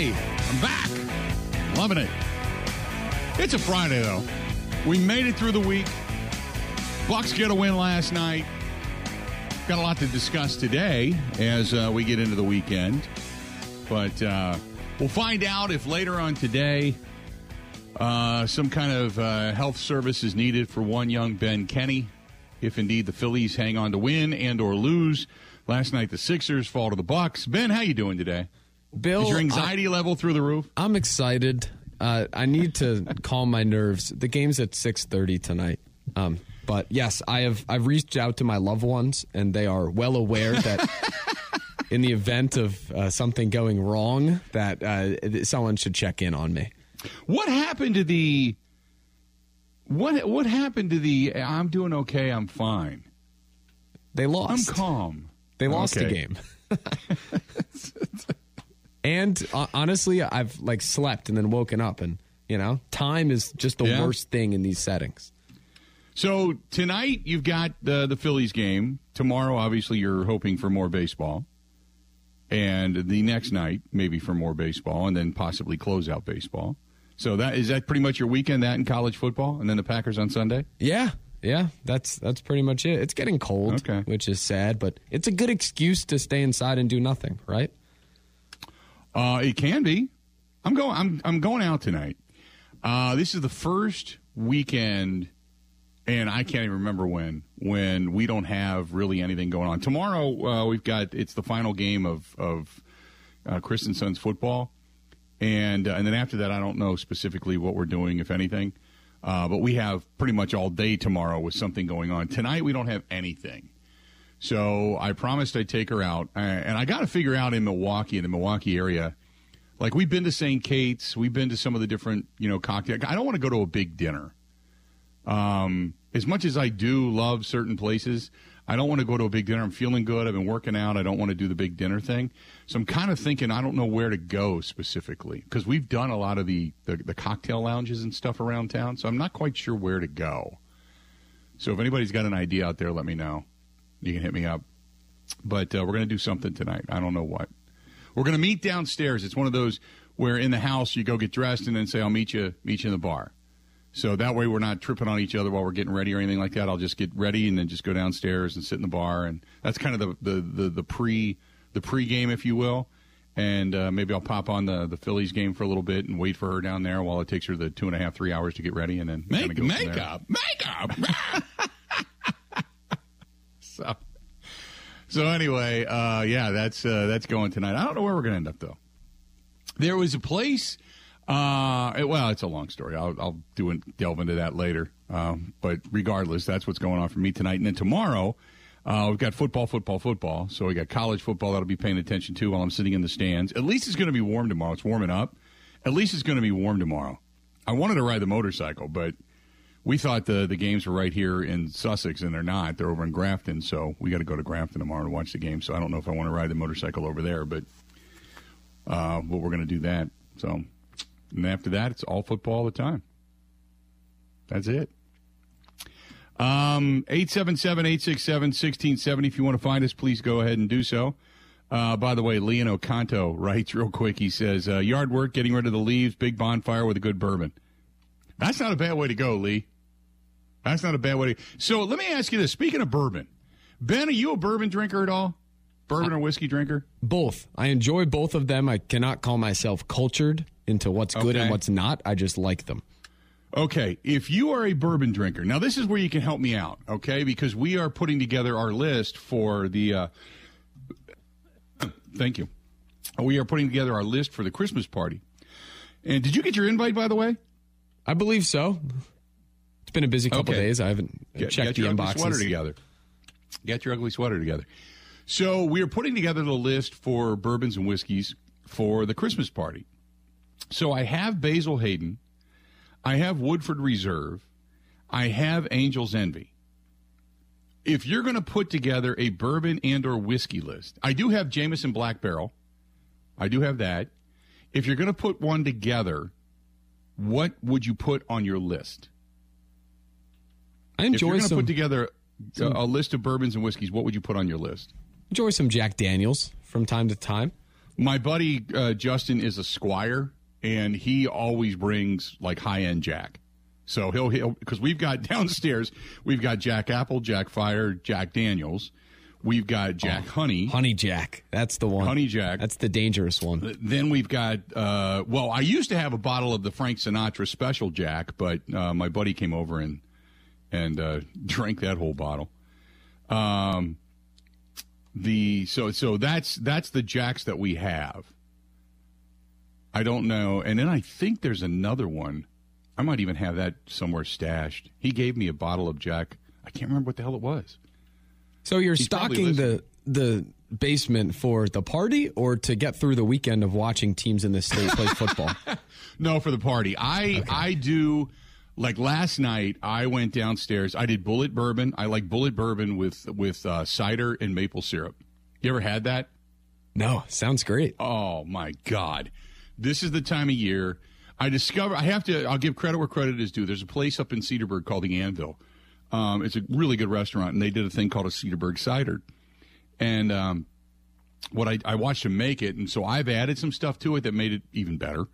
Hey, I'm back. Loving it. It's a Friday, though. We made it through the week. Bucks get a win last night. Got a lot to discuss today as we get into the weekend. But we'll find out if later on today some kind of health service is needed for one young Ben Kenny, if indeed the Phillies hang on to win and or lose. Last night the Sixers fall to the Bucks. Ben, how you doing today? Bill, is your anxiety level through the roof? I'm excited. I need to calm my nerves. The game's at 6:30 tonight. But yes, I've reached out to my loved ones, and they are well aware that in the event of something going wrong, that someone should check in on me. What happened to the? What happened to the? I'm doing okay. I'm fine. They lost. I'm calm. They lost a game. And honestly, I've like slept and then woken up, and you know, time is just the worst thing in these settings. So tonight you've got the Phillies game. Tomorrow, obviously, you're hoping for more baseball, and the next night maybe for more baseball, and then possibly close out baseball. So that is pretty much your weekend. That and college football, and then the Packers on Sunday. Yeah, that's pretty much it. It's getting cold, which is sad, but it's a good excuse to stay inside and do nothing, right? It can be. I'm going out tonight. This is the first weekend, and I can't even remember when we don't have really anything going on. Tomorrow it's the final game of Chris and Sons football, and then after that I don't know specifically what we're doing, if anything. But we have pretty much all day tomorrow with something going on. Tonight we don't have anything. So I promised I'd take her out, and I got to figure out in the Milwaukee area. Like, we've been to St. Kate's, we've been to some of the different, cocktail. I don't want to go to a big dinner. As much as I do love certain places, I don't want to go to a big dinner. I'm feeling good. I've been working out. I don't want to do the big dinner thing. So I'm kind of thinking I don't know where to go specifically, because we've done a lot of the cocktail lounges and stuff around town. So I'm not quite sure where to go. So if anybody's got an idea out there, let me know. You can hit me up. But we're going to do something tonight. I don't know what. We're going to meet downstairs. It's one of those where in the house you go get dressed and then say, I'll meet you in the bar. So that way we're not tripping on each other while we're getting ready or anything like that. I'll just get ready and then just go downstairs and sit in the bar. And that's kind of the pregame, if you will. And maybe I'll pop on the Phillies game for a little bit and wait for her down there while it takes her the 2.5-3 hours to get ready. And then makeup. So anyway, that's going tonight. I don't know where we're going to end up, though. There was a place. It's a long story. I'll delve into that later. But regardless, that's what's going on for me tonight. And then tomorrow, we've got football. So we got college football that I'll be paying attention to while I'm sitting in the stands. At least it's going to be warm tomorrow. It's warming up. At least it's going to be warm tomorrow. I wanted to ride the motorcycle, but we thought the games were right here in Sussex, and they're not. They're over in Grafton, so we got to go to Grafton tomorrow to watch the game. So I don't know if I want to ride the motorcycle over there, but we're going to do that. So, and after that, it's all football all the time. That's it. 877-867-1670. If you want to find us, please go ahead and do so. By the way, Leon Ocanto writes real quick. He says, yard work, getting rid of the leaves, big bonfire with a good bourbon. That's not a bad way to go, Lee. That's not a bad way to go. So let me ask you this. Speaking of bourbon, Ben, are you a bourbon drinker at all? Bourbon or whiskey drinker? Both. I enjoy both of them. I cannot call myself cultured into what's good and what's not. I just like them. Okay. If you are a bourbon drinker, now this is where you can help me out, okay? Because we are putting together our list for the thank you. We are putting together our list for the Christmas party. And did you get your invite, by the way? I believe so. It's been a busy couple days. I haven't checked the inboxes. Get your ugly sweater together. So we are putting together the list for bourbons and whiskeys for the Christmas party. So I have Basil Hayden. I have Woodford Reserve. I have Angel's Envy. If you're going to put together a bourbon and or whiskey list, I do have Jameson Black Barrel. I do have that. If you're going to put one together, what would you put on your list? I enjoy if you're going to put together a list of bourbons and whiskeys, what would you put on your list? Enjoy some Jack Daniels from time to time. My buddy Justin is a squire, and he always brings like high-end Jack. So he'll because we've got downstairs, we've got Jack Apple, Jack Fire, Jack Daniels. We've got Jack Honey. Honey Jack. That's the one. Honey Jack. That's the dangerous one. Then we've got, well, I used to have a bottle of the Frank Sinatra Special Jack, but my buddy came over and drank that whole bottle. So that's the Jacks that we have. I don't know. And then I think there's another one. I might even have that somewhere stashed. He gave me a bottle of Jack. I can't remember what the hell it was. So you're stocking the basement for the party or to get through the weekend of watching teams in this state play football? No, for the party. I do, like last night, I went downstairs. I did Bulleit bourbon. I like Bulleit bourbon with cider and maple syrup. You ever had that? No, sounds great. Oh, my God. This is the time of year. I'll give credit where credit is due. There's a place up in Cedarburg called the Anvil. It's a really good restaurant, and they did a thing called a Cedarburg cider. And I watched them make it, and so I've added some stuff to it that made it even better.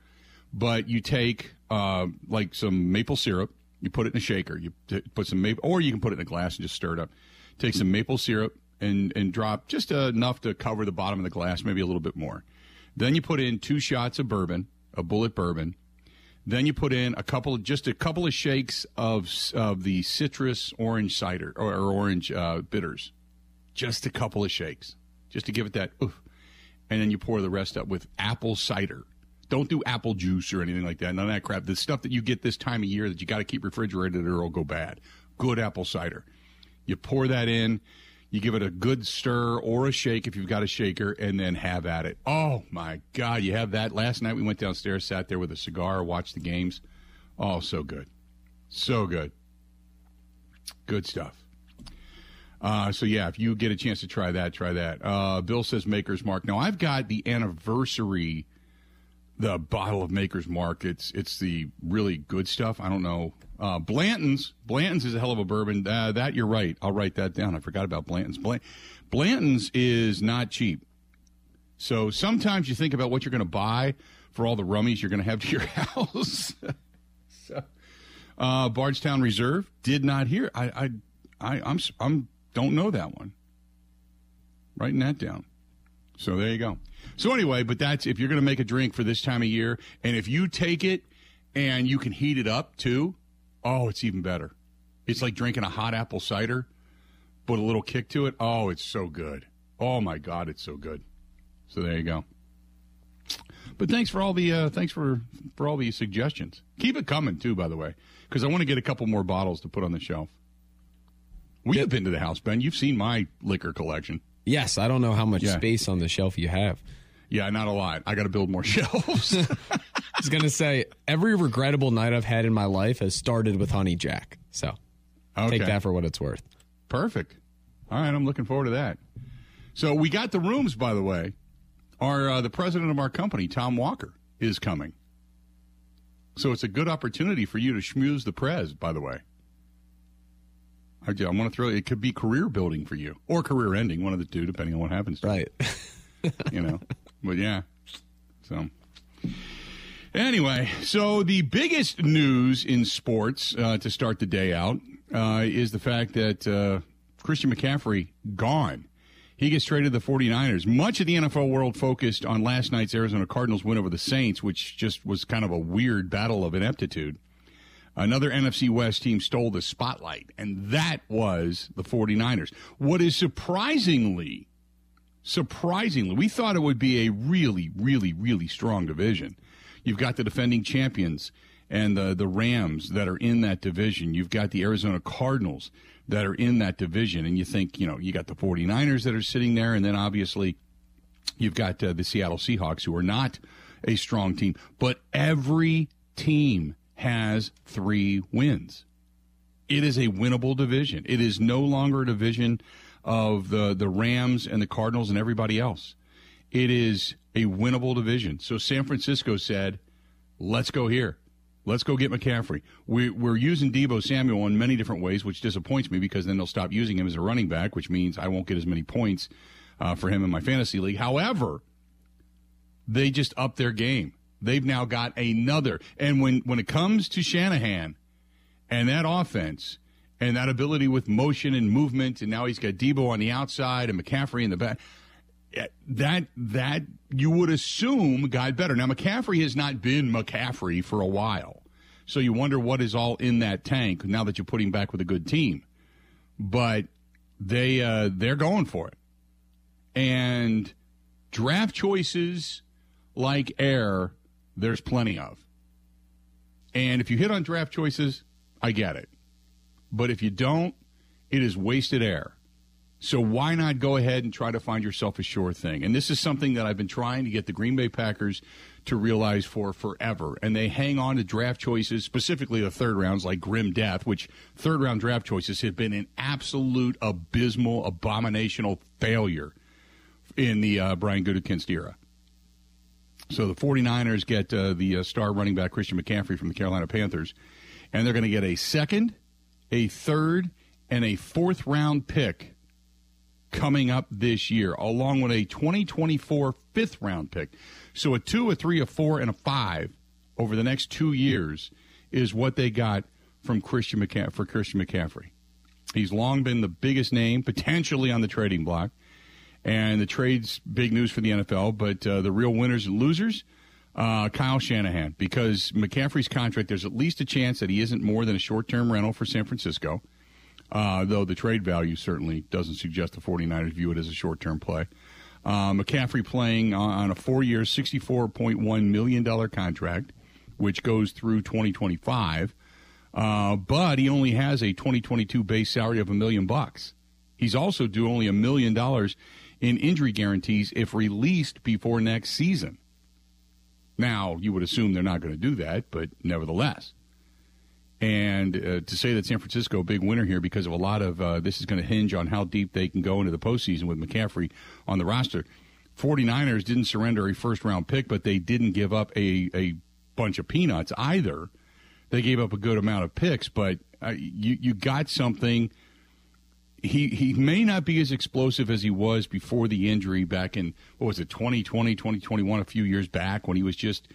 But you take like some maple syrup, you put it in a shaker, you put some maple, or you can put it in a glass and just stir it up. Take some maple syrup and drop just enough to cover the bottom of the glass, maybe a little bit more. Then you put in 2 shots of bourbon, a Bulleit bourbon. Then you put in a couple of shakes of the citrus orange cider or orange bitters, just a couple of shakes, just to give it that oof, and then you pour the rest up with apple cider. Don't do apple juice or anything like that. None of that crap. The stuff that you get this time of year that you got to keep refrigerated or it'll go bad. Good apple cider. You pour that in. You give it a good stir or a shake if you've got a shaker, and then have at it. Oh, my God, you have that. Last night we went downstairs, sat there with a cigar, watched the games. Oh, so good. So good. Good stuff. So, yeah, if you get a chance to try that, try that. Bill says Maker's Mark. Now, I've got the anniversary, the bottle of Maker's Mark. It's the really good stuff. I don't know. Blanton's is a hell of a bourbon. That you're right. I'll write that down. I forgot about Blanton's. Blanton's is not cheap. So sometimes you think about what you're going to buy for all the rummies you're going to have to your house. So, Bardstown Reserve, did not hear. I don't know that one. Writing that down. So there you go. So anyway, but that's if you're going to make a drink for this time of year, and if you take it and you can heat it up too. Oh, it's even better. It's like drinking a hot apple cider, but a little kick to it. Oh, it's so good. Oh, my God, it's so good. So there you go. But thanks for all the thanks for all the suggestions. Keep it coming, too, by the way, because I want to get a couple more bottles to put on the shelf. We have been to the house, Ben. You've seen my liquor collection. Yes, I don't know how much space on the shelf you have. Yeah, not a lot. I got to build more shelves. I was going to say, every regrettable night I've had in my life has started with Honey Jack. So take that for what it's worth. Perfect. All right, I'm looking forward to that. So we got the rooms, by the way. The president of our company, Tom Walker, is coming. So it's a good opportunity for you to schmooze the prez, by the way. I want to throw it. It could be career building for you or career ending, one of the two, depending on what happens to you. Right. You know, but yeah. So. Anyway, so the biggest news in sports to start the day out is the fact that Christian McCaffrey, gone. He gets traded to the 49ers. Much of the NFL world focused on last night's Arizona Cardinals win over the Saints, which just was kind of a weird battle of ineptitude. Another NFC West team stole the spotlight, and that was the 49ers. What is surprisingly, we thought it would be a really, really, really strong division. You've got the defending champions and the Rams that are in that division. You've got the Arizona Cardinals that are in that division. And you think, you know, you got the 49ers that are sitting there. And then obviously you've got the Seattle Seahawks, who are not a strong team. But every team has 3 wins. It is a winnable division. It is no longer a division of the Rams and the Cardinals and everybody else. It is a winnable division. So San Francisco said, let's go here. Let's go get McCaffrey. We're using Debo Samuel in many different ways, which disappoints me because then they'll stop using him as a running back, which means I won't get as many points for him in my fantasy league. However, They just upped their game. They've now got another. And when it comes to Shanahan and that offense and that ability with motion and movement, and now he's got Debo on the outside and McCaffrey in the back, that you would assume got better. Now, McCaffrey has not been McCaffrey for a while, so you wonder what is all in that tank now that you put him back with a good team. But they're going for it. And draft choices like air, there's plenty of. And if you hit on draft choices, I get it. But if you don't, it is wasted air. So why not go ahead and try to find yourself a sure thing? And this is something that I've been trying to get the Green Bay Packers to realize for forever. And they hang on to draft choices, specifically the third rounds like Grim Death, which third-round draft choices have been an absolute abysmal, abominational failure in the Brian Gutekunst era. So the 49ers get the star running back Christian McCaffrey from the Carolina Panthers, and they're going to get a second, a third, and a fourth-round pick coming up this year, along with a 2024 fifth-round pick. So a 2, a 3, a 4, and a 5 over the next 2 years is what they got from Christian McCaffrey. He's long been the biggest name, potentially on the trading block. And the trade's big news for the NFL, but the real winners and losers, Kyle Shanahan, because McCaffrey's contract, there's at least a chance that he isn't more than a short-term rental for San Francisco, though the trade value certainly doesn't suggest the 49ers view it as a short-term play. McCaffrey playing on a 4-year, $64.1 million contract, which goes through 2025, but he only has a 2022 base salary of $1 million. He's also due only $1 million in injury guarantees if released before next season. Now, you would assume they're not going to do that, but nevertheless. And to say that San Francisco, a big winner here because of a lot of this is going to hinge on how deep they can go into the postseason with McCaffrey on the roster. 49ers didn't surrender a first-round pick, but they didn't give up a bunch of peanuts either. They gave up a good amount of picks, but you got something. He may not be as explosive as he was before the injury back in, 2020, 2021, a few years back when he was just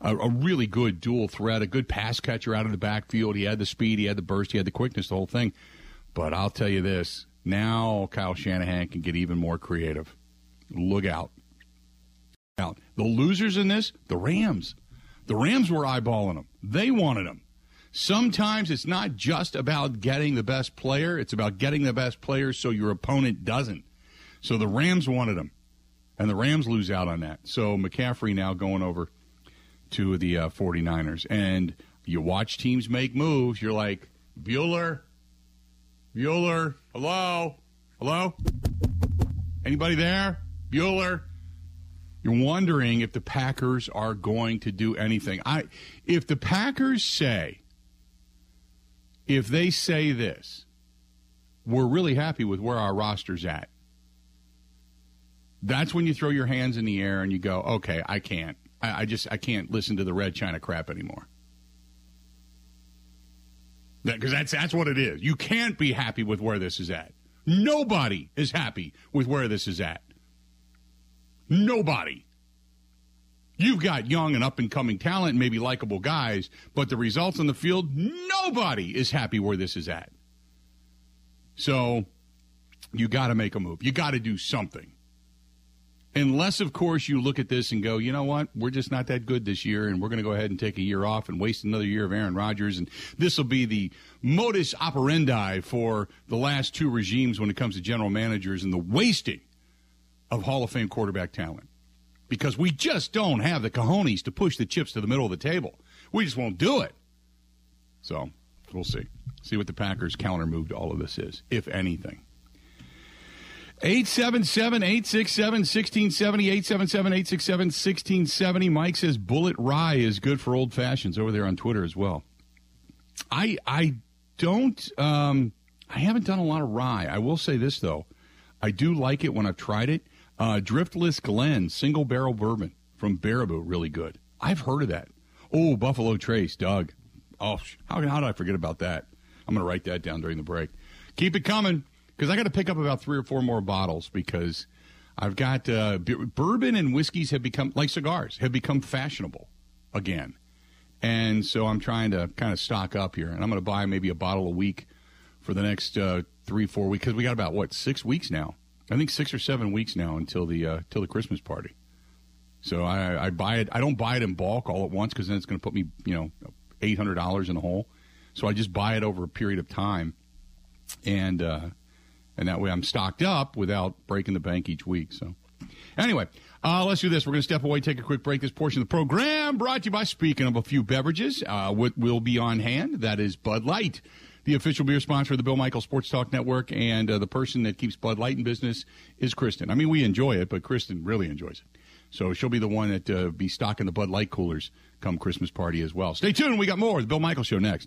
a really good dual threat, a good pass catcher out of the backfield. He had the speed, he had the burst, he had the quickness, the whole thing. But I'll tell you this, now Kyle Shanahan can get even more creative. Look out. The losers in this, the Rams. The Rams were eyeballing him. They wanted him. Sometimes it's not just about getting the best player. It's about getting the best player so your opponent doesn't. So the Rams wanted him, and the Rams lose out on that. So McCaffrey now going over to the 49ers. And you watch teams make moves. You're like, Bueller, hello? Anybody there? Bueller? You're wondering if the Packers are going to do anything. If the Packers say... If they say this, we're really happy with where our roster's at, that's when you throw your hands in the air and you go, okay, I can't. I can't listen to the Red China crap anymore. Because that's what it is. You can't be happy with where this is at. Nobody is happy with where this is at. Nobody. You've got young and up-and-coming talent, maybe likable guys, but the results on the field, nobody is happy where this is at. So you got to make a move. You got to do something. Unless, of course, you look at this and go, you know what, we're just not that good this year, and we're going to go ahead and take a year off and waste another year of Aaron Rodgers, and this will be the modus operandi for the last two regimes when it comes to general managers and the wasting of Hall of Fame quarterback talent. Because we just don't have the cojones to push the chips to the middle of the table. We just won't do it. So, we'll see. See what the Packers' counter move to all of this is, if anything. 877-867-1670, 877-867-1670. Mike says Bulleit Rye is good for old fashions over there on Twitter as well. I don't, I haven't done a lot of rye. I will say this, though. I do like it when I've tried it. Driftless Glen, single barrel bourbon from Baraboo, really good. I've heard of that. Oh, Buffalo Trace, Doug. Oh, how did I forget about that? I'm going to write that down during the break. Keep it coming, because I got to pick up about 3 or 4 more bottles because I've got bourbon and whiskeys have become, like cigars, have become fashionable again. And so I'm trying to kind of stock up here. And I'm going to buy maybe a bottle a week for the next 3-4 weeks. Because we got about, 6 weeks now? I think 6 or 7 weeks now until till the Christmas party. So I buy it. I don't buy it in bulk all at once because then it's going to put me, $800 in the hole. So I just buy it over a period of time. And that way I'm stocked up without breaking the bank each week. So anyway, let's do this. We're going to step away, take a quick break. This portion of the program brought to you by, speaking of a few beverages, what will be on hand, that is Bud Light, the official beer sponsor of the Bill Michaels Sports Talk Network. And the person that keeps Bud Light in business is Kristen. I mean, we enjoy it, but Kristen really enjoys it. So she'll be the one that be stocking the Bud Light coolers come Christmas party as well. Stay tuned. We got more of the Bill Michaels Show next.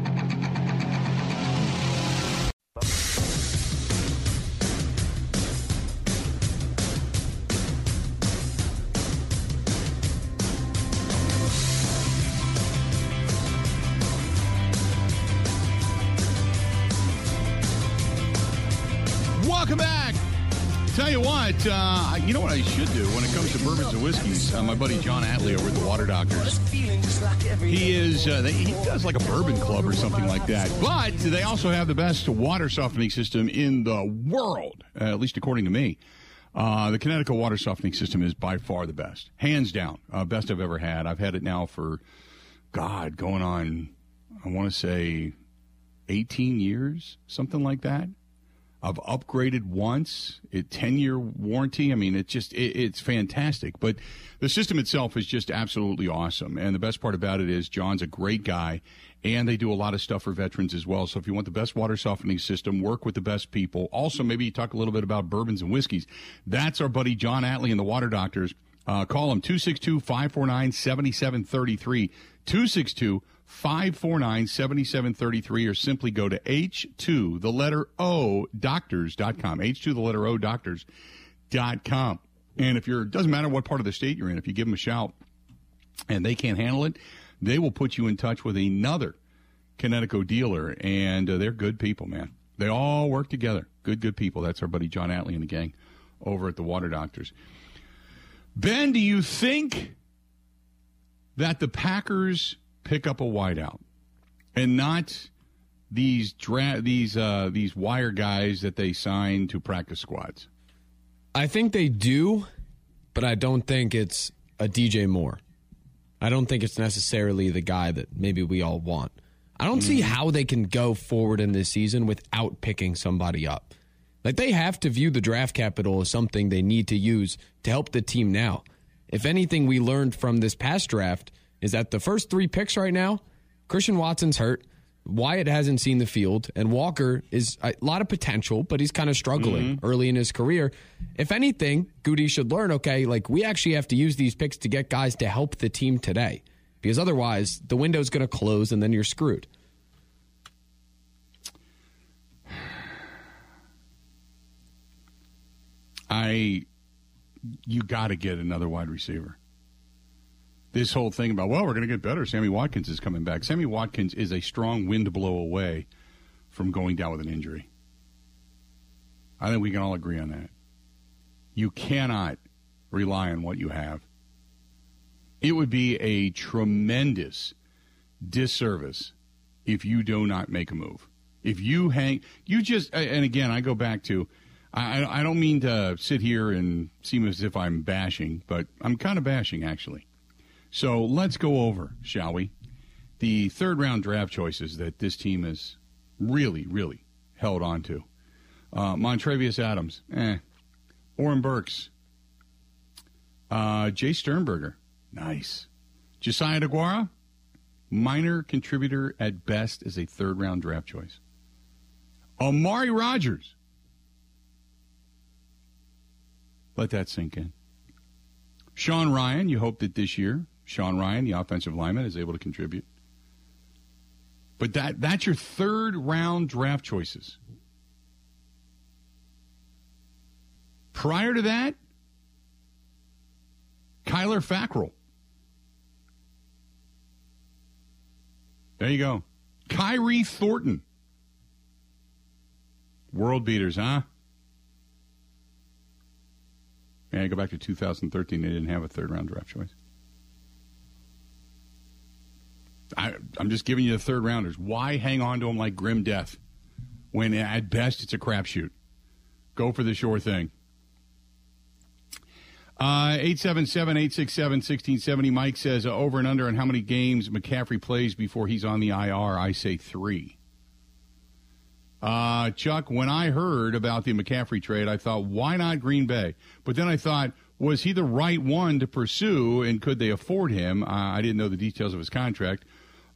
Welcome back. Tell you what, you know what I should do when it comes to bourbons and whiskeys? My buddy John Atley over at the Water Doctors, he is he does like a bourbon club or something like that. But they also have the best water softening system in the world, at least according to me. The Connecticut water softening system is by far the best, hands down, best I've ever had. I've had it now for, going on, I want to say 18 years, something like that. I've upgraded once, a 10-year warranty. I mean, it's fantastic. But the system itself is just absolutely awesome. And the best part about it is John's a great guy, and they do a lot of stuff for veterans as well. So if you want the best water softening system, work with the best people. Also, maybe you talk a little bit about bourbons and whiskeys. That's our buddy John Atley and the Water Doctors. Call him, 262-549-7733, 262-549-7733, or simply go to h2thelederodoctors.com, h2thelederodoctors.com. And if you're, doesn't matter what part of the state you're in, if you give them a shout and they can't handle it, they will put you in touch with another Connecticut dealer, and they're good people, man. They all work together. Good people. That's our buddy John Atley and the gang over at the Water Doctors. Ben, do you think that the Packers pick up a wideout and not these wire guys that they sign to practice squads? I think they do, but I don't think it's a DJ Moore. I don't think it's necessarily the guy that maybe we all want. I don't see how they can go forward in this season without picking somebody up. Like, they have to view the draft capital as something they need to use to help the team now. If anything we learned from this past draft is that the first 3 picks right now, Christian Watson's hurt, Wyatt hasn't seen the field, and Walker is a lot of potential, but he's kind of struggling early in his career. If anything, Goody should learn, we actually have to use these picks to get guys to help the team today, because otherwise the window's going to close and then you're screwed. You got to get another wide receiver. This whole thing about, we're going to get better. Sammy Watkins is coming back. Sammy Watkins is a strong wind blow away from going down with an injury. I think we can all agree on that. You cannot rely on what you have. It would be a tremendous disservice if you do not make a move. If you and again, I go back to, I don't mean to sit here and seem as if I'm bashing, but I'm kind of bashing, actually. So let's go over, shall we, the third-round draft choices that this team has really, really held on to. Montrevious Adams, Oren Burks, Jay Sternberger, nice. Josiah DeGuara, minor contributor at best as a third-round draft choice. Amari Rodgers. Let that sink in. Sean Ryan, you hope that this year, Sean Ryan, the offensive lineman, is able to contribute. But that's your third-round draft choices. Prior to that, Kyler Fackrell. There you go. Kyrie Thornton. World beaters, huh? Man, I go back to 2013. They didn't have a third-round draft choice. I'm just giving you the third-rounders. Why hang on to them like grim death when, at best, it's a crapshoot? Go for the sure thing. 877-867-1670. Mike says, over and under on how many games McCaffrey plays before he's on the IR. I say 3. Chuck, when I heard about the McCaffrey trade, I thought, why not Green Bay? But then I thought, was he the right one to pursue, and could they afford him? I didn't know the details of his contract,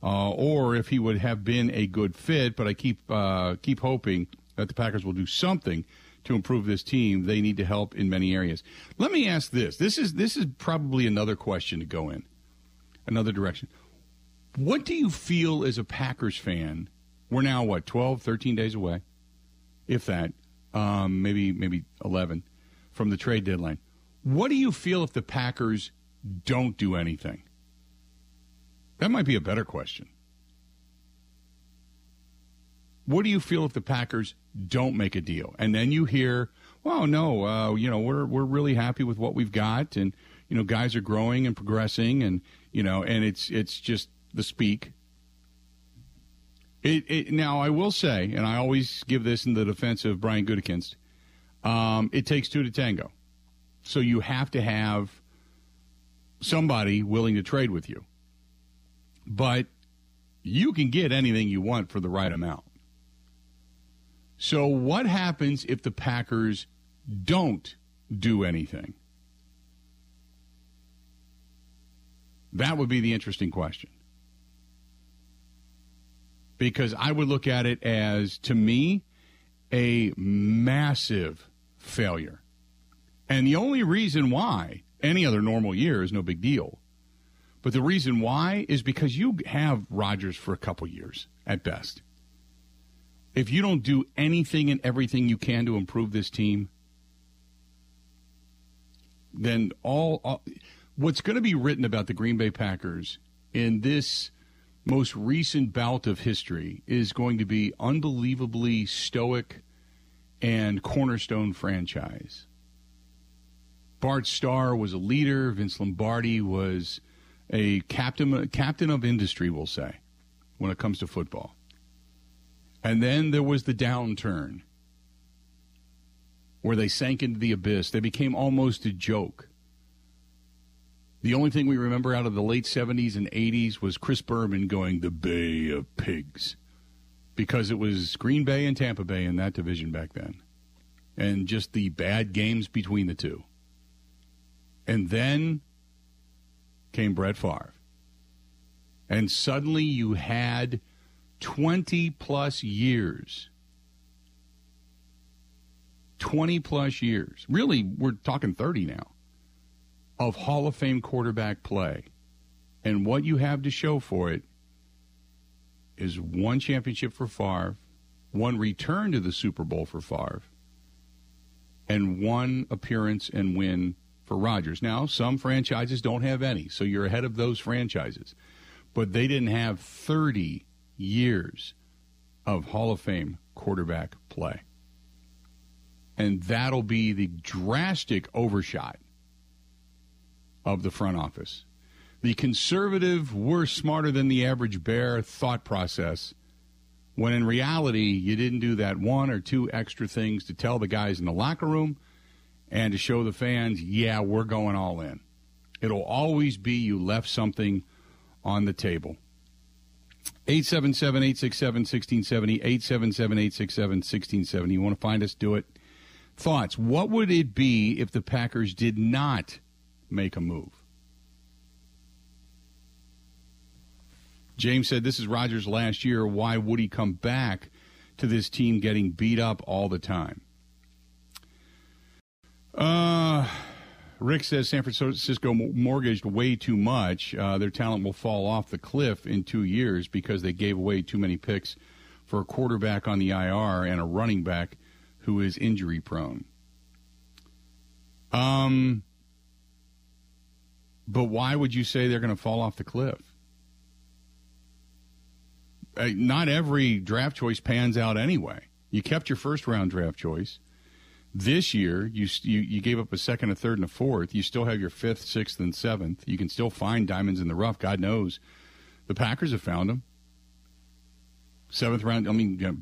or if he would have been a good fit, but I keep hoping that the Packers will do something to improve this team. They need to help in many areas. Let me ask this. This is probably another question to go in, another direction. What do you feel as a Packers fan? We're now, 12, 13 days away, if that, maybe 11, from the trade deadline. What do you feel if the Packers don't do anything? That might be a better question. What do you feel if the Packers don't make a deal? And then you hear, well, no, we're really happy with what we've got, and, guys are growing and progressing, and, and it's just the speak. Now, I will say, and I always give this in the defense of Brian Gutekunst, it takes two to tango. So you have to have somebody willing to trade with you. But you can get anything you want for the right amount. So what happens if the Packers don't do anything? That would be the interesting question. Because I would look at it as, to me, a massive failure. And the only reason why, any other normal year is no big deal, but the reason why is because you have Rodgers for a couple years at best. If you don't do anything and everything you can to improve this team, then what's going to be written about the Green Bay Packers in this most recent bout of history is going to be unbelievably stoic and cornerstone franchise. Bart Starr was a leader. Vince Lombardi was a captain of industry, we'll say, when it comes to football. And then there was the downturn where they sank into the abyss. They became almost a joke. The only thing we remember out of the late 70s and 80s was Chris Berman going, the Bay of Pigs, because it was Green Bay and Tampa Bay in that division back then, and just the bad games between the two. And then came Brett Favre, and suddenly you had 20-plus years. 20-plus years. Really, we're talking 30 now. Of Hall of Fame quarterback play, and what you have to show for it is one championship for Favre, one return to the Super Bowl for Favre, and one appearance and win for Rodgers. Now, some franchises don't have any, so you're ahead of those franchises, but they didn't have 30 years of Hall of Fame quarterback play, and that'll be the drastic overshot of the front office. The conservative, we're smarter than the average bear thought process, when in reality, you didn't do that one or two extra things to tell the guys in the locker room and to show the fans, yeah, we're going all in. It'll always be you left something on the table. 877-867-1670, 877-867-1670. You want to find us, do it. Thoughts, what would it be if the Packers did not make a move? James said, this is Rodgers' last year. Why would he come back to this team getting beat up all the time? Rick says San Francisco mortgaged way too much. Their talent will fall off the cliff in 2 years because they gave away too many picks for a quarterback on the IR and a running back who is injury prone. But why would you say they're going to fall off the cliff? not every draft choice pans out anyway. You kept your first-round draft choice. This year, you gave up a second, a third, and a fourth. You still have your fifth, sixth, and seventh. You can still find diamonds in the rough. God knows. The Packers have found them. Seventh round,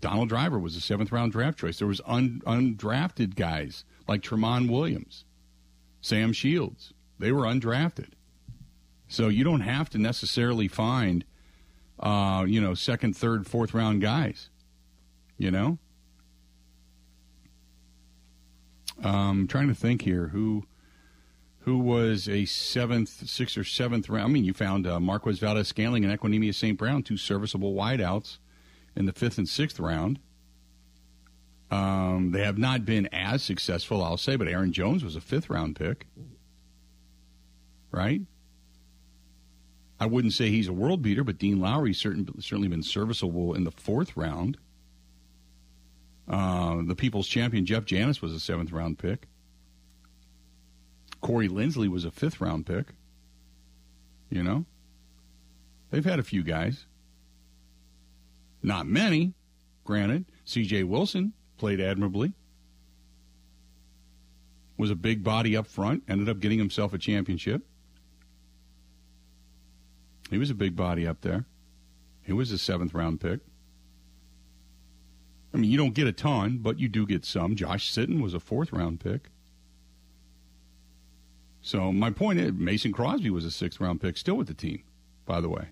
Donald Driver was a seventh-round draft choice. There was undrafted guys like Tramon Williams, Sam Shields. They were undrafted. So you don't have to necessarily find, second, third, fourth-round guys, you know? I'm trying to think here who was a sixth or seventh round. You found Marquez Valdes-Scantling and Equanimeous St. Brown, two serviceable wideouts in the fifth and sixth round. They have not been as successful, I'll say, but Aaron Jones was a fifth-round pick, right? I wouldn't say he's a world beater, but Dean Lowry's certainly been serviceable in the fourth round. The People's Champion, Jeff Janis, was a seventh-round pick. Corey Lindsley was a fifth-round pick. You know? They've had a few guys. Not many, granted. C.J. Wilson played admirably. Was a big body up front. Ended up getting himself a championship. He was a big body up there. He was a seventh-round pick. You don't get a ton, but you do get some. Josh Sitton was a fourth-round pick. So my point is, Mason Crosby was a sixth-round pick, still with the team, by the way.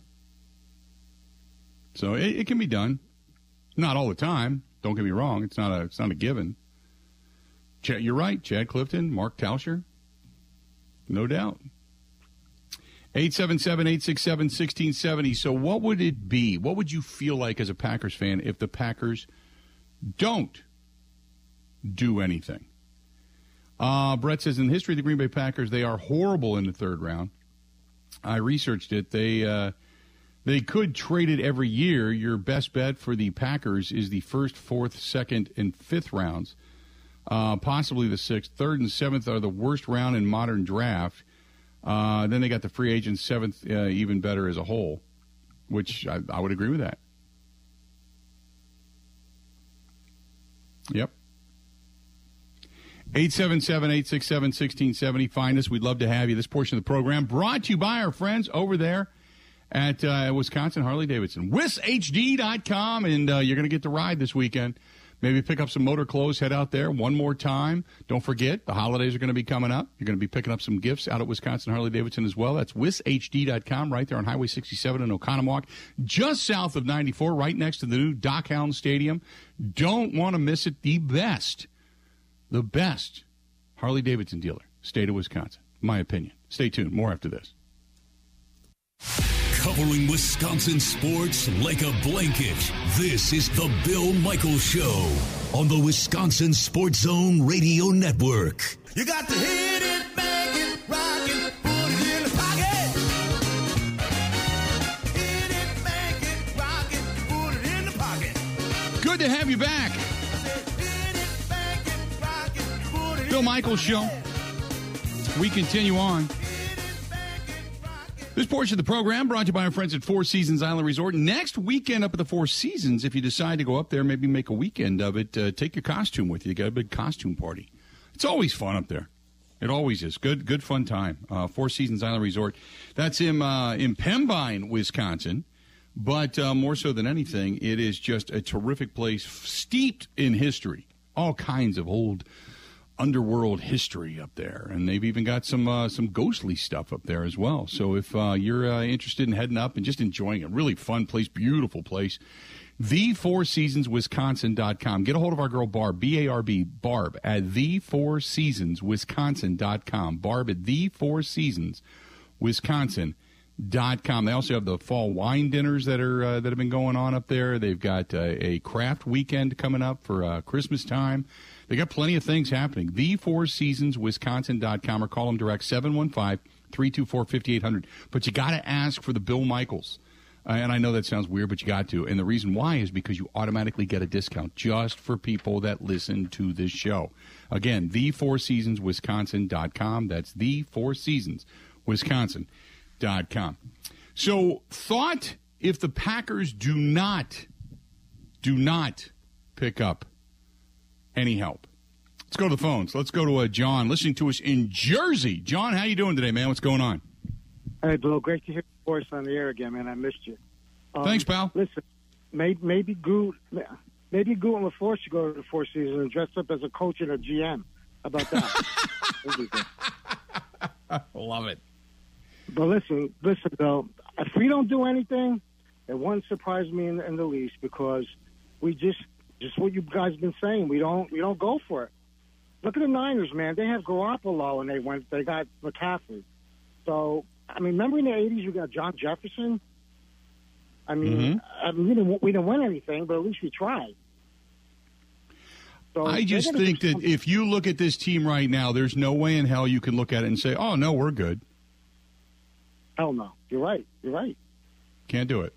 So it can be done. Not all the time. Don't get me wrong. It's not a given. You're right. Chad Clifton, Mark Tauscher, no doubt. 877-867-1670. So what would it be? What would you feel like as a Packers fan if the Packers don't do anything? Brett says, in the history of the Green Bay Packers, they are horrible in the third round. I researched it. They could trade it every year. Your best bet for the Packers is the first, fourth, second, and fifth rounds. Possibly the sixth. Third and seventh are the worst round in modern draft. Then they got the free agent seventh, even better as a whole, which I would agree with that. Yep. 877-867-1670. Find us. We'd love to have you. This portion of the program brought to you by our friends over there at Wisconsin Harley-Davidson. WisHD.com, and you're going to get to ride this weekend. Maybe pick up some motor clothes, head out there one more time. Don't forget, the holidays are going to be coming up. You're going to be picking up some gifts out at Wisconsin Harley-Davidson as well. That's wishd.com, right there on Highway 67 in Oconomowoc, just south of 94, right next to the new Dockhound Stadium. Don't want to miss it. The best Harley-Davidson dealer, state of Wisconsin, my opinion. Stay tuned. More after this. Covering Wisconsin sports like a blanket, this is the Bill Michaels Show on the Wisconsin Sports Zone Radio Network. You got to hit it, bang it, rock it, put it in the pocket. Hit it, bang it, rock it, put it in the pocket. Good to have you back. Bill Michaels Show. We continue on. This portion of the program brought to you by our friends at Four Seasons Island Resort. Next weekend up at the Four Seasons, if you decide to go up there, maybe make a weekend of it, take your costume with you. You got a big costume party. It's always fun up there. It always is. Good fun time. Four Seasons Island Resort. That's in Pembine, Wisconsin. But more so than anything, it is just a terrific place steeped in history. All kinds of old underworld history up there, and they've even got some ghostly stuff up there as well. So if you're interested in heading up and just enjoying it, really fun place, beautiful place, thefourseasonswisconsin.com. Get a hold of our girl Barb, B-A-R-B, Barb at thefourseasonswisconsin.com. Barb at thefourseasonswisconsin.com. They also have the fall wine dinners that have been going on up there. They've got a craft weekend coming up for Christmas time. They got plenty of things happening. TheFourSeasonsWisconsin.com, or call them direct, 715-324-5800. But you got to ask for the Bill Michaels. And I know that sounds weird, but you got to. And the reason why is because you automatically get a discount just for people that listen to this show. Again, TheFourSeasonsWisconsin.com. That's TheFourSeasonsWisconsin.com. So thought if the Packers do not pick up any help. Let's go to the phones. Let's go to John, listening to us in Jersey. John, how you doing today, man? What's going on? Hey, Bill. Great to hear your voice on the air again, man. I missed you. Thanks, pal. Listen, maybe Groot and LaFleur should go to the Four Seasons and dress up as a coach and a GM. How about that? Love it. But listen, Bill, if we don't do anything, it won't surprise me in the least, because we just what you guys have been saying, we don't go for it. Look at the Niners, man. They have Garoppolo, and they got McCaffrey. So, I mean, remember in the 80s you got John Jefferson? I mean, mm-hmm. we didn't win anything, but at least we tried. So I just think that if you look at this team right now, there's no way in hell you can look at it and say, oh, no, we're good. Hell no. You're right. Can't do it.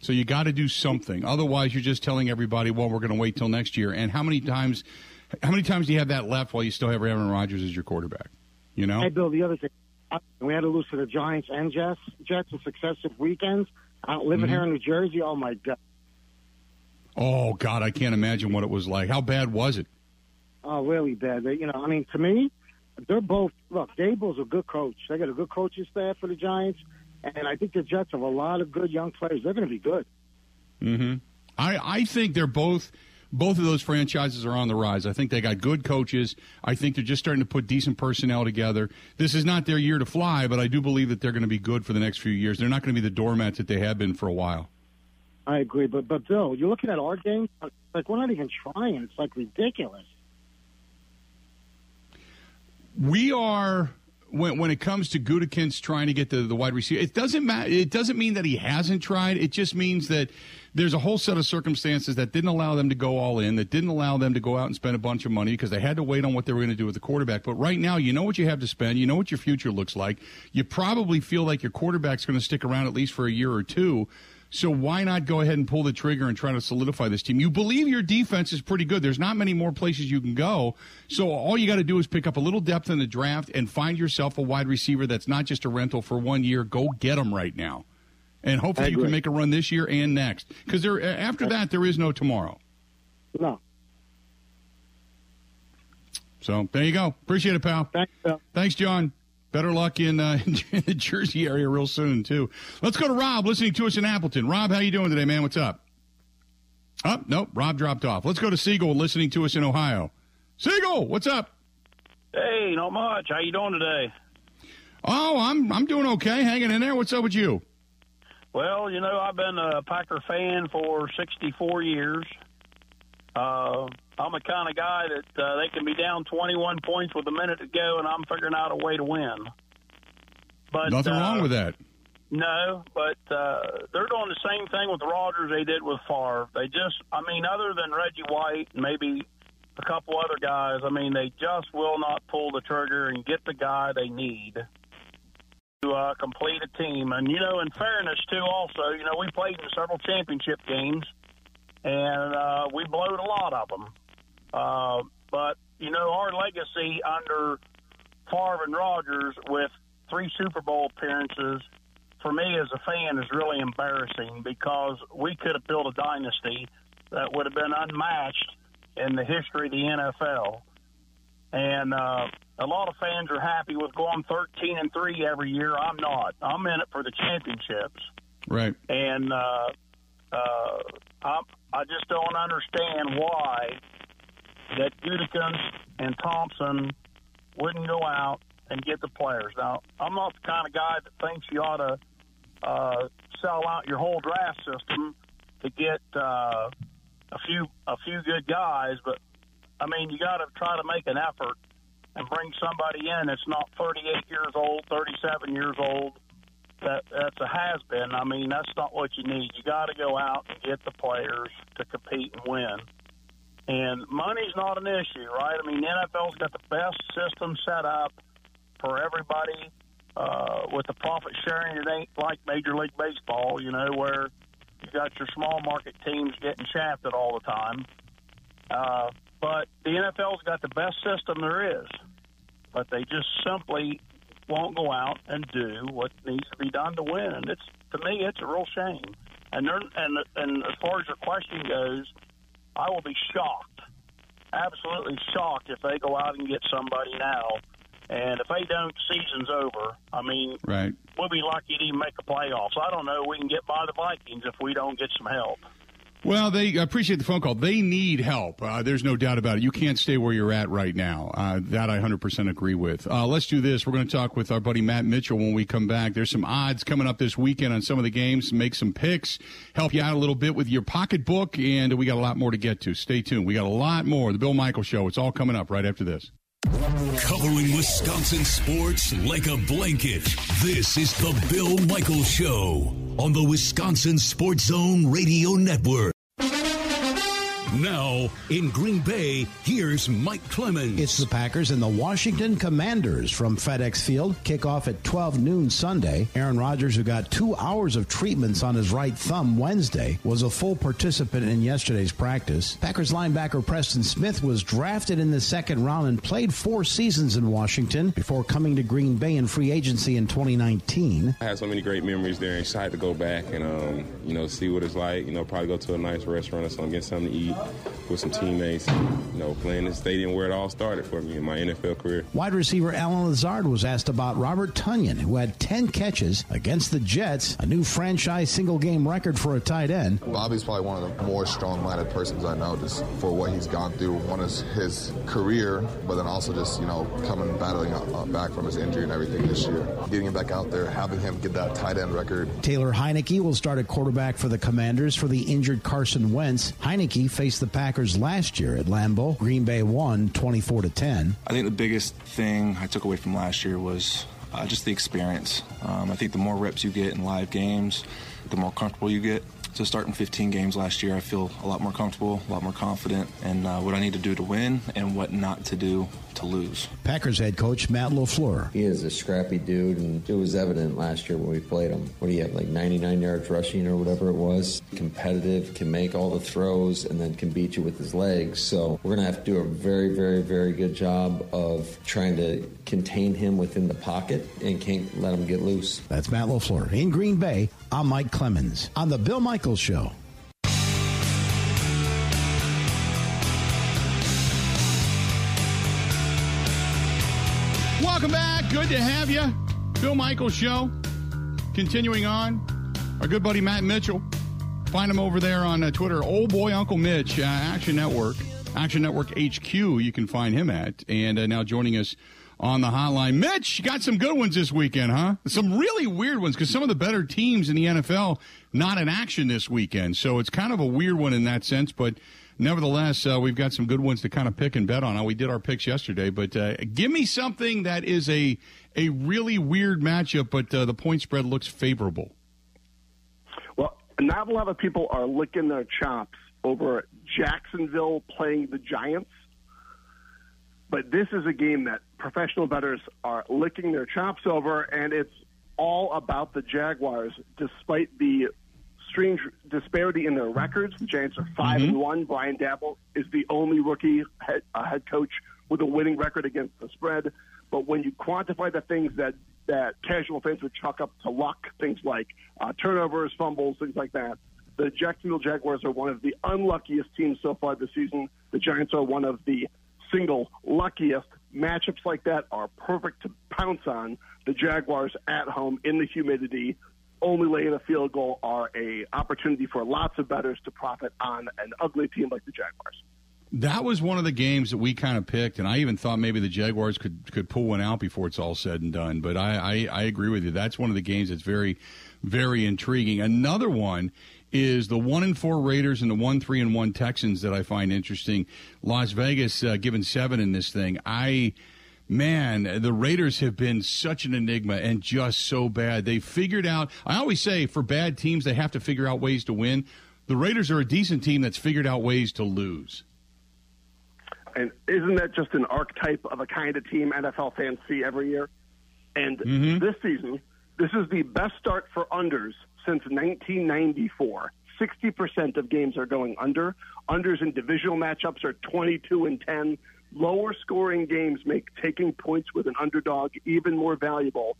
So you got to do something. Otherwise, you're just telling everybody, well, we're going to wait till next year. And how many times do you have that left while you still have Aaron Rodgers as your quarterback? You know? Hey, Bill, the other thing, we had to lose to the Giants and Jets in successive weekends. Living here in New Jersey, oh, my God. Oh, God, I can't imagine what it was like. How bad was it? Oh, really bad. To me, they're both – look, Dable's a good coach. They got a good coaching staff for the Giants, and I think the Jets have a lot of good young players. They're going to be good. Mm-hmm. I think they're both of those franchises are on the rise. I think they got good coaches. I think they're just starting to put decent personnel together. This is not their year to fly, but I do believe that they're going to be good for the next few years. They're not going to be the doormats that they have been for a while. I agree, but Bill, you're looking at our game, like we're not even trying. It's like ridiculous. We are, when it comes to Gutekunst trying to get the wide receiver, it doesn't matter. It doesn't mean that he hasn't tried. It just means that there's a whole set of circumstances that didn't allow them to go all in, that didn't allow them to go out and spend a bunch of money because they had to wait on what they were going to do with the quarterback. But right now, you know what you have to spend. You know what your future looks like. You probably feel like your quarterback's going to stick around at least for a year or two. So why not go ahead and pull the trigger and try to solidify this team? You believe your defense is pretty good. There's not many more places you can go. So all you got to do is pick up a little depth in the draft and find yourself a wide receiver that's not just a rental for 1 year. Go get them right now. And hopefully you can make a run this year and next. Because after that, there is no tomorrow. No. So there you go. Appreciate it, pal. Thanks, Bill. Thanks, John. Better luck in the Jersey area real soon, too. Let's go to Rob, listening to us in Appleton. Rob, how you doing today, man? What's up? Oh, nope, Rob dropped off. Let's go to Siegel, listening to us in Ohio. Siegel, what's up? Hey, not much. How you doing today? Oh, I'm doing okay, hanging in there. What's up with you? Well, I've been a Packer fan for 64 years. I'm the kind of guy that they can be down 21 points with a minute to go, and I'm figuring out a way to win. But nothing wrong with that. No, but they're doing the same thing with Rodgers they did with Favre. They just, other than Reggie White and maybe a couple other guys, they just will not pull the trigger and get the guy they need to complete a team. And, in fairness, too, also, we played in several championship games, and we blowed a lot of them. But, our legacy under Favre and Rodgers with 3 Super Bowl appearances, for me as a fan, is really embarrassing because we could have built a dynasty that would have been unmatched in the history of the NFL. And a lot of fans are happy with going 13-3 every year. I'm not. I'm in it for the championships. Right. And I just don't understand why that Gutekunst and Thompson wouldn't go out and get the players. Now, I'm not the kind of guy that thinks you ought to sell out your whole draft system to get a few good guys, but, you got to try to make an effort and bring somebody in that's not 38 years old, 37 years old. That's a has-been. That's not what you need. You got to go out and get the players to compete and win. And money's not an issue, right? The NFL's got the best system set up for everybody with the profit sharing. It ain't like Major League Baseball, where you got your small market teams getting shafted all the time. But the NFL's got the best system there is. But they just simply won't go out and do what needs to be done to win. And it's, to me, it's a real shame. And as far as your question goes, I will be shocked, absolutely shocked, if they go out and get somebody now. And if they don't, season's over. I mean, right. We'll be lucky to even make the playoffs. I don't know. We can get by the Vikings if we don't get some help. Well, I appreciate the phone call. They need help. There's no doubt about it. You can't stay where you're at right now. That I 100% agree with. Let's do this. We're going to talk with our buddy Matt Mitchell when we come back. There's some odds coming up this weekend on some of the games. Make some picks. Help you out a little bit with your pocketbook. And we got a lot more to get to. Stay tuned. We got a lot more. The Bill Michael Show. It's all coming up right after this. Covering Wisconsin sports like a blanket, this is the Bill Michael Show on the Wisconsin Sports Zone Radio Network. Now, in Green Bay, here's Mike Clemens. It's the Packers and the Washington Commanders from FedEx Field. Kickoff at 12 noon Sunday. Aaron Rodgers, who got 2 hours of treatments on his right thumb Wednesday, was a full participant in yesterday's practice. Packers linebacker Preston Smith was drafted in the second round and played 4 seasons in Washington before coming to Green Bay in free agency in 2019. I have so many great memories there. Excited to go back and, see what it's like. Probably go to a nice restaurant or something, get something to eat with some teammates, playing in the stadium where it all started for me in my NFL career. Wide receiver Alan Lazard was asked about Robert Tonyan, who had 10 catches against the Jets, a new franchise single-game record for a tight end. Bobby's probably one of the more strong-minded persons I know, just for what he's gone through, one is his career, but then also just, coming, battling back from his injury and everything this year. Getting him back out there, having him get that tight end record. Taylor Heineke will start at quarterback for the Commanders for the injured Carson Wentz. Heineke faced the Packers last year at Lambeau. Green Bay won 24-10. I think the biggest thing I took away from last year was just the experience. I think the more reps you get in live games, the more comfortable you get. So starting 15 games last year, I feel a lot more comfortable, a lot more confident in what I need to do to win and what not to do to lose. Packers head coach Matt LaFleur. He is a scrappy dude, and it was evident last year when we played him. What do you have, like 99 yards rushing or whatever it was? Competitive, can make all the throws, and then can beat you with his legs. So we're going to have to do a very, very, very good job of trying to contain him within the pocket and can't let him get loose. That's Matt LaFleur. In Green Bay, I'm Mike Clemens on The Bill Michaels Show. Welcome back. Good to have you. Bill Michaels Show. Continuing on, our good buddy Matt Mitchell. Find him over there on Twitter. Old boy Uncle Mitch, Action Network. Action Network HQ you can find him at. And now joining us on the hotline. Mitch, you got some good ones this weekend, huh? Some really weird ones because some of the better teams in the NFL not in action this weekend. So it's kind of a weird one in that sense, but nevertheless, we've got some good ones to kind of pick and bet on. We did our picks yesterday, but give me something that is a really weird matchup, but the point spread looks favorable. Well, not a lot of people are licking their chops over Jacksonville playing the Giants, but this is a game that professional bettors are licking their chops over, and it's all about the Jaguars, despite the strange disparity in their records. The Giants are 5-1. Brian Dabble is the only rookie head coach with a winning record against the spread. But when you quantify the things that casual fans would chalk up to luck, things like turnovers, fumbles, things like that, the Jacksonville Jaguars are one of the unluckiest teams so far this season. The Giants are one of the single luckiest. Matchups like that are perfect to pounce on. The Jaguars at home in the humidity, only laying a field goal, are an opportunity for lots of bettors to profit on an ugly team like the Jaguars. That was one of the games that we kind of picked, and I even thought maybe the Jaguars could pull one out before it's all said and done. But I agree with you. That's one of the games that's very, very intriguing. Another one is the 1-4 Raiders and the 1-3-1 Texans that I find interesting. Las Vegas given 7 in this thing. Man, the Raiders have been such an enigma and just so bad. They figured out, I always say for bad teams, they have to figure out ways to win. The Raiders are a decent team that's figured out ways to lose. And isn't that just an archetype of a kind of team NFL fans see every year? And this season, this is the best start for unders since 1994. 60% of games are going under. Unders in divisional matchups are 22-10. lower scoring games make taking points with an underdog even more valuable.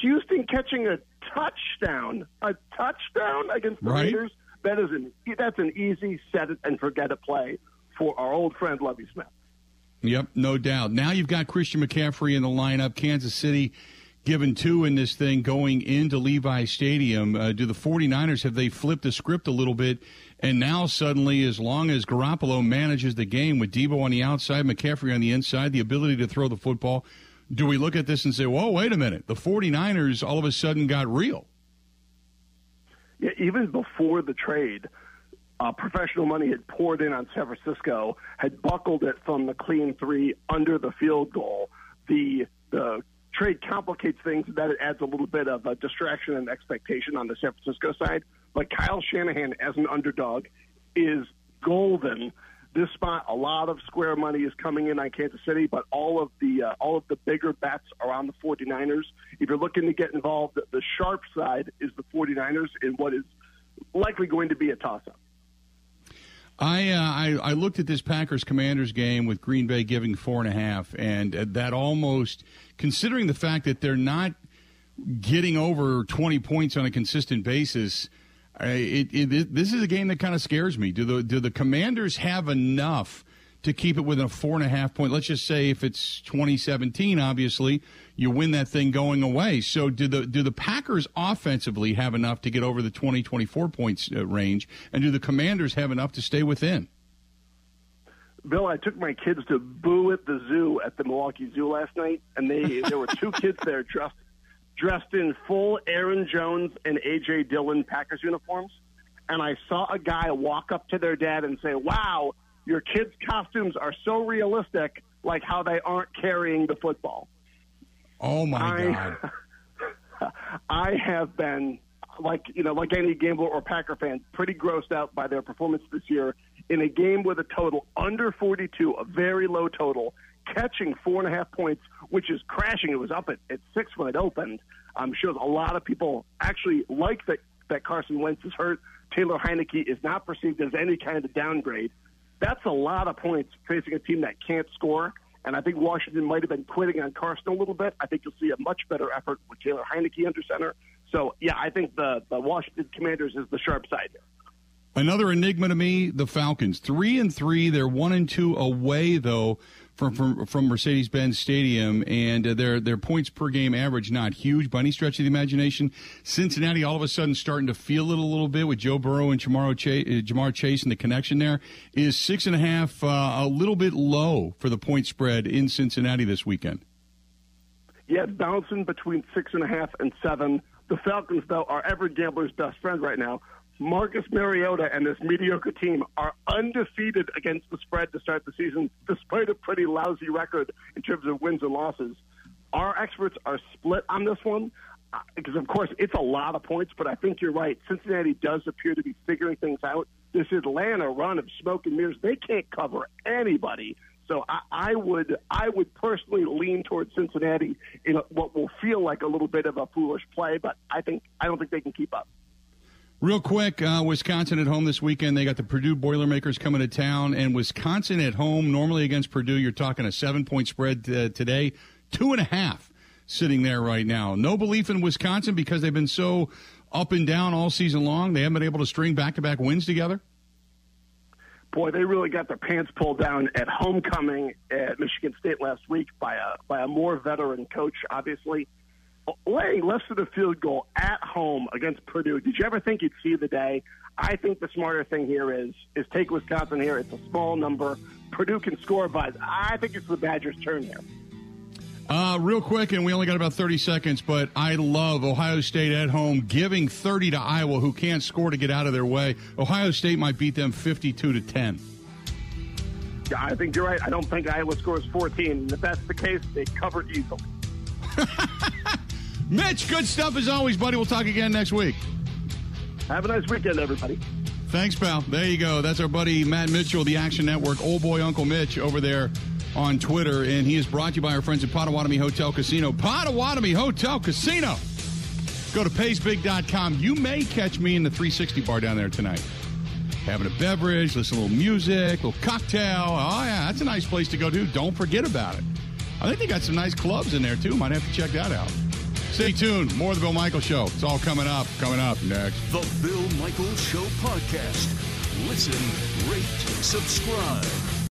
Houston catching a touchdown against the Raiders, that's an easy set it and forget it play for our old friend Lovie Smith. Yep, no doubt. Now you've got Christian McCaffrey in the lineup. Kansas City given two in this thing going into Levi Stadium. Do the 49ers, have they flipped the script a little bit? And now suddenly, as long as Garoppolo manages the game with Debo on the outside, McCaffrey on the inside, the ability to throw the football, do we look at this and say, whoa, wait a minute, the 49ers all of a sudden got real? Yeah, even before the trade, professional money had poured in on San Francisco, had buckled it from the clean three under the field goal. The trade complicates things, and that it adds a little bit of a distraction and expectation on the San Francisco side. But Kyle Shanahan as an underdog is golden. This spot, a lot of square money is coming in on Kansas City, but all of the bigger bets are on the 49ers. If you're looking to get involved, the sharp side is the 49ers in what is likely going to be a toss-up. I looked at this Packers-Commanders game with Green Bay giving 4.5, and that almost, considering the fact that they're not getting over 20 points on a consistent basis, this is a game that kind of scares me. Do the Commanders have enough to keep it within a 4.5 point? Let's just say if it's 2017, obviously you win that thing going away. So do the Packers offensively have enough to get over the 20, 24 points range, and do the Commanders have enough to stay within? Bill, I took my kids to Boo at the Zoo at the Milwaukee Zoo last night, and there were two kids there dressed in full Aaron Jones and A.J. Dillon Packers uniforms, and I saw a guy walk up to their dad and say, wow, your kids' costumes are so realistic, like how they aren't carrying the football. Oh, my God. I have been, like any gambler or Packer fan, pretty grossed out by their performance this year in a game with a total under 42, a very low total, catching 4.5 points, which is crashing. It was up at 6 when it opened. Shows a lot of people actually like that Carson Wentz is hurt. Taylor Heineke is not perceived as any kind of downgrade. That's a lot of points facing a team that can't score, and I think Washington might have been quitting on Carson a little bit. I think you'll see a much better effort with Taylor Heineke under center. So, yeah, I think the Washington Commanders is the sharp side here. Another enigma to me, the Falcons. 3-3, they're 1-2 away though from Mercedes-Benz Stadium, and their points per game average not huge by any stretch of the imagination. Cincinnati all of a sudden starting to feel it a little bit with Joe Burrow and Jamar Chase and the connection there. Is 6.5 a little bit low for the point spread in Cincinnati this weekend? Yeah, bouncing between 6.5 and 7. The Falcons though are every gambler's best friend right now. Marcus Mariota and this mediocre team are undefeated against the spread to start the season, despite a pretty lousy record in terms of wins and losses. Our experts are split on this one because, of course, it's a lot of points, but I think you're right. Cincinnati does appear to be figuring things out. This Atlanta run of smoke and mirrors, they can't cover anybody. So I would personally lean towards Cincinnati in what will feel like a little bit of a foolish play, but I don't think they can keep up. Real quick, Wisconsin at home this weekend. They got the Purdue Boilermakers coming to town, and Wisconsin at home, normally against Purdue, you're talking a 7-point spread today. 2.5 sitting there right now. No belief in Wisconsin because they've been so up and down all season long. They haven't been able to string back-to-back wins together. Boy, they really got their pants pulled down at homecoming at Michigan State last week by a more veteran coach, obviously. Laying less than a field goal at home against Purdue. Did you ever think you'd see the day? I think the smarter thing here is take Wisconsin here. It's a small number. Purdue can score, but I think it's the Badgers' turn here. Real quick, and we only got about 30 seconds, but I love Ohio State at home giving 30 to Iowa, who can't score to get out of their way. Ohio State might beat them 52-10. Yeah, I think you're right. I don't think Iowa scores 14. And if that's the case, they cover easily. Mitch, good stuff as always, buddy. We'll talk again next week. Have a nice weekend, everybody. Thanks, pal. There you go. That's our buddy Matt Mitchell, the Action Network, old boy Uncle Mitch over there on Twitter. And he is brought to you by our friends at Potawatomi Hotel Casino. Potawatomi Hotel Casino. Go to paysbig.com. You may catch me in the 360 bar down there tonight. having a beverage, listen to a little music, a little cocktail. Oh, yeah, that's a nice place to go to. Don't forget about it. I think they got some nice clubs in there, too. Might have to check that out. Stay tuned. More of the Bill Michael Show. It's all coming up next. The Bill Michael Show podcast. Listen, rate, subscribe.